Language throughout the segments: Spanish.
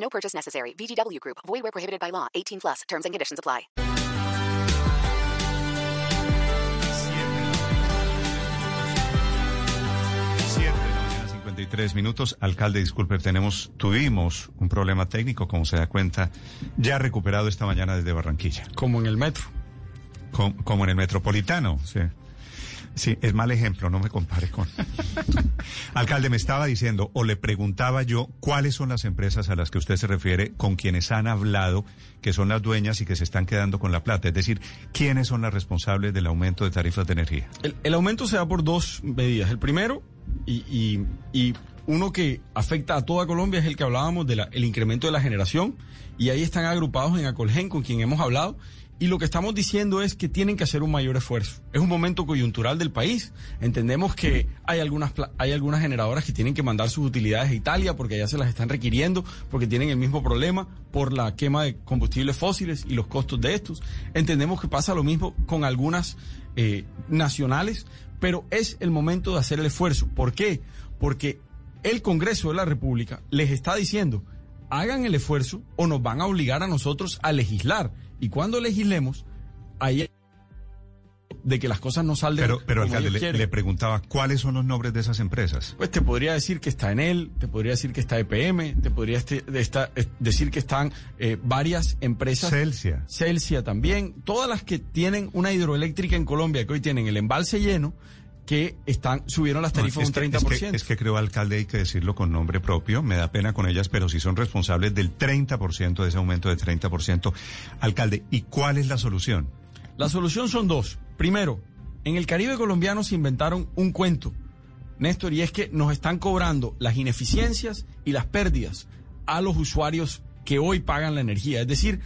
No purchase necessary. VGW Group. Void where prohibited by law. 18+. Terms and conditions apply. Siete de la mañana, 53 minutos. Alcalde, disculpe, tuvimos un problema técnico, como se da cuenta, ya recuperado esta mañana desde Barranquilla. Como en el metro. Como en el metropolitano, sí. Sí, es mal ejemplo, no me compare con... Alcalde, me estaba diciendo, o le preguntaba yo, ¿cuáles son las empresas a las que usted se refiere con quienes han hablado que son las dueñas y que se están quedando con la plata? Es decir, ¿quiénes son las responsables del aumento de tarifas de energía? El aumento se da por dos medidas. El primero, y uno que afecta a toda Colombia, es el que hablábamos del incremento de la generación, y ahí están agrupados en Acolgen, con quien hemos hablado. Y lo que estamos diciendo es que tienen que hacer un mayor esfuerzo. Es un momento coyuntural del país. Entendemos que hay algunas generadoras que tienen que mandar sus utilidades a Italia porque allá se las están requiriendo, porque tienen el mismo problema por la quema de combustibles fósiles y los costos de estos. Entendemos que pasa lo mismo con algunas nacionales, pero es el momento de hacer el esfuerzo. ¿Por qué? Porque el Congreso de la República les está diciendo, hagan el esfuerzo o nos van a obligar a nosotros a legislar. Y cuando legislemos, ahí de que las cosas no salgan como ellos quieren. Pero alcalde, le preguntaba, ¿cuáles son los nombres de esas empresas? Pues te podría decir que está Enel, te podría decir que está EPM, te podría decir que están varias empresas. Celsia también. Todas las que tienen una hidroeléctrica en Colombia, que hoy tienen el embalse lleno, que subieron las tarifas un 30%. Es que creo, alcalde, hay que decirlo con nombre propio, me da pena con ellas, pero sí son responsables del 30%, de ese aumento de 30%. Alcalde, ¿y cuál es la solución? La solución son dos. Primero, en el Caribe colombiano se inventaron un cuento, Néstor, y es que nos están cobrando las ineficiencias y las pérdidas a los usuarios que hoy pagan la energía. Es decir,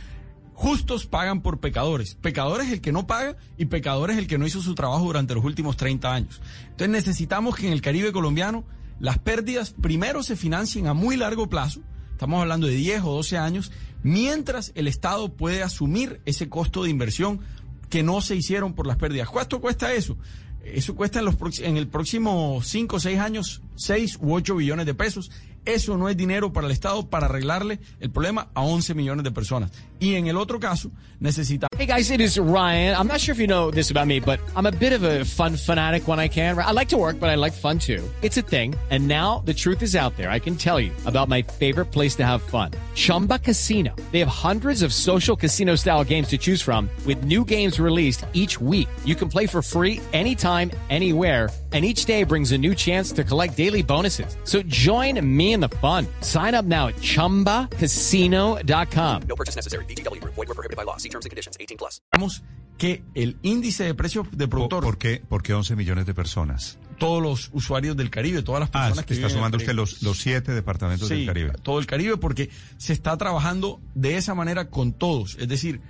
justos pagan por pecadores. Pecador es el que no paga y pecador es el que no hizo su trabajo durante los últimos 30 años. Entonces necesitamos que en el Caribe colombiano las pérdidas primero se financien a muy largo plazo, estamos hablando de 10 o 12 años, mientras el Estado puede asumir ese costo de inversión que no se hicieron por las pérdidas. ¿Cuánto cuesta eso? Eso cuesta en el próximo 5 o 6 años 6 u 8 billones de pesos. Eso no es dinero para el Estado para arreglarle el problema a 11 millones de personas. Y en el otro caso, necesitamos... Hey guys, it is Ryan. I'm not sure if you know this about me, but I'm a bit of a fun fanatic when I can. I like to work, but I like fun too. It's a thing. And now the truth is out there. I can tell you about my favorite place to have fun. Chumba Casino. They have hundreds of social casino style games to choose from with new games released each week. You can play for free anytime, anywhere. And each day brings a new chance to collect daily bonuses. So join me in the fun. Sign up now at ChumbaCasino.com. No purchase necessary. VGW Group. Void where prohibited by law. See terms and conditions. 18+. Vamos que el índice de precios de productor... ¿Por qué 11 millones de personas? Todos los usuarios del Caribe, todas las personas que viven... está sumando usted los 7 departamentos del Caribe. Todo el Caribe, porque se está trabajando de esa manera con todos. Es decir,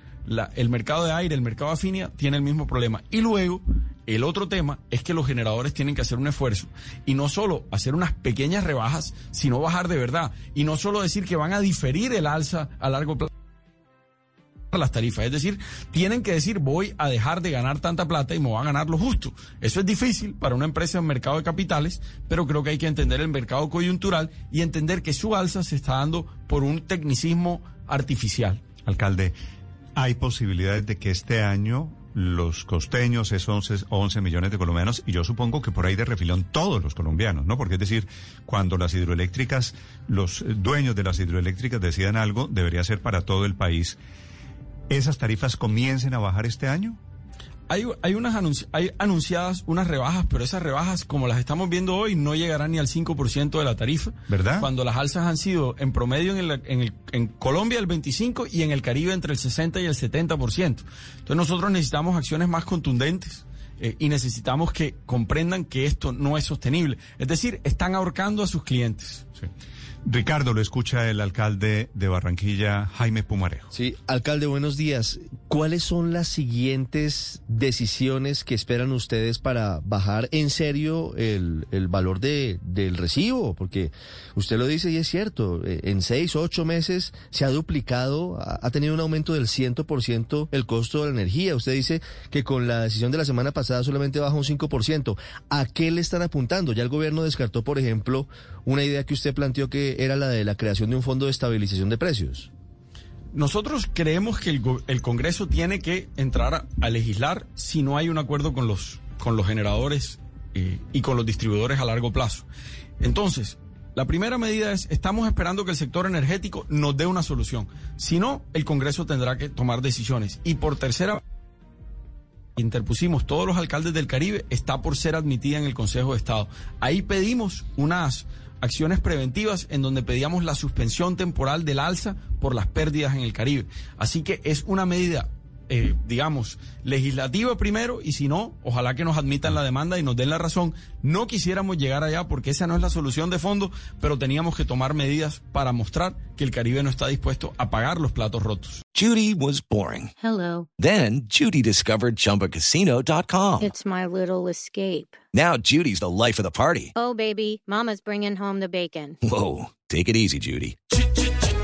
el mercado de aire, el mercado de Afinia, tiene el mismo problema. Y luego... el otro tema es que los generadores tienen que hacer un esfuerzo y no solo hacer unas pequeñas rebajas, sino bajar de verdad y no solo decir que van a diferir el alza a largo plazo las tarifas, es decir, tienen que decir voy a dejar de ganar tanta plata y me voy a ganar lo justo. Eso es difícil para una empresa en mercado de capitales, pero creo que hay que entender el mercado coyuntural y entender que su alza se está dando por un tecnicismo artificial. Alcalde, ¿hay posibilidades de que este año los costeños, es 11 millones de colombianos, y yo supongo que por ahí de refilón todos los colombianos, ¿no? Porque es decir, cuando las hidroeléctricas, los dueños de las hidroeléctricas decidan algo, debería ser para todo el país. ¿Esas tarifas comiencen a bajar este año? Hay anunciadas unas rebajas, pero esas rebajas, como las estamos viendo hoy, no llegarán ni al 5% de la tarifa. ¿Verdad? Cuando las alzas han sido en promedio en Colombia el 25% y en el Caribe entre el 60 y el 70%. Entonces nosotros necesitamos acciones más contundentes y necesitamos que comprendan que esto no es sostenible. Es decir, están ahorcando a sus clientes. Sí. Ricardo, lo escucha el alcalde de Barranquilla, Jaime Pumarejo. Sí, alcalde, buenos días. ¿Cuáles son las siguientes decisiones que esperan ustedes para bajar en serio el valor del recibo? Porque usted lo dice y es cierto, en 6, 8 meses se ha duplicado, ha tenido un aumento del 100% el costo de la energía. Usted dice que con la decisión de la semana pasada solamente baja un 5%. ¿A qué le están apuntando? Ya el gobierno descartó, por ejemplo, una idea que usted planteó que era la de la creación de un fondo de estabilización de precios. Nosotros creemos que el Congreso tiene que entrar a legislar si no hay un acuerdo con los generadores y con los distribuidores a largo plazo. Entonces, la primera medida es, estamos esperando que el sector energético nos dé una solución. Si no, el Congreso tendrá que tomar decisiones. Y por tercera vez, interpusimos todos los alcaldes del Caribe, está por ser admitida en el Consejo de Estado. Ahí pedimos unas acciones preventivas en donde pedíamos la suspensión temporal del alza por las pérdidas en el Caribe. Así que es una medida, digamos, legislativa primero, y si no, ojalá que nos admitan la demanda y nos den la razón. No quisiéramos llegar allá porque esa no es la solución de fondo, pero teníamos que tomar medidas para mostrar que el Caribe no está dispuesto a pagar los platos rotos. Judy was boring. Hello. Then Judy discovered ChumbaCasino.com. It's my little escape. Now Judy's the life of the party. Oh, baby, mama's bringing home the bacon. Whoa, take it easy, Judy.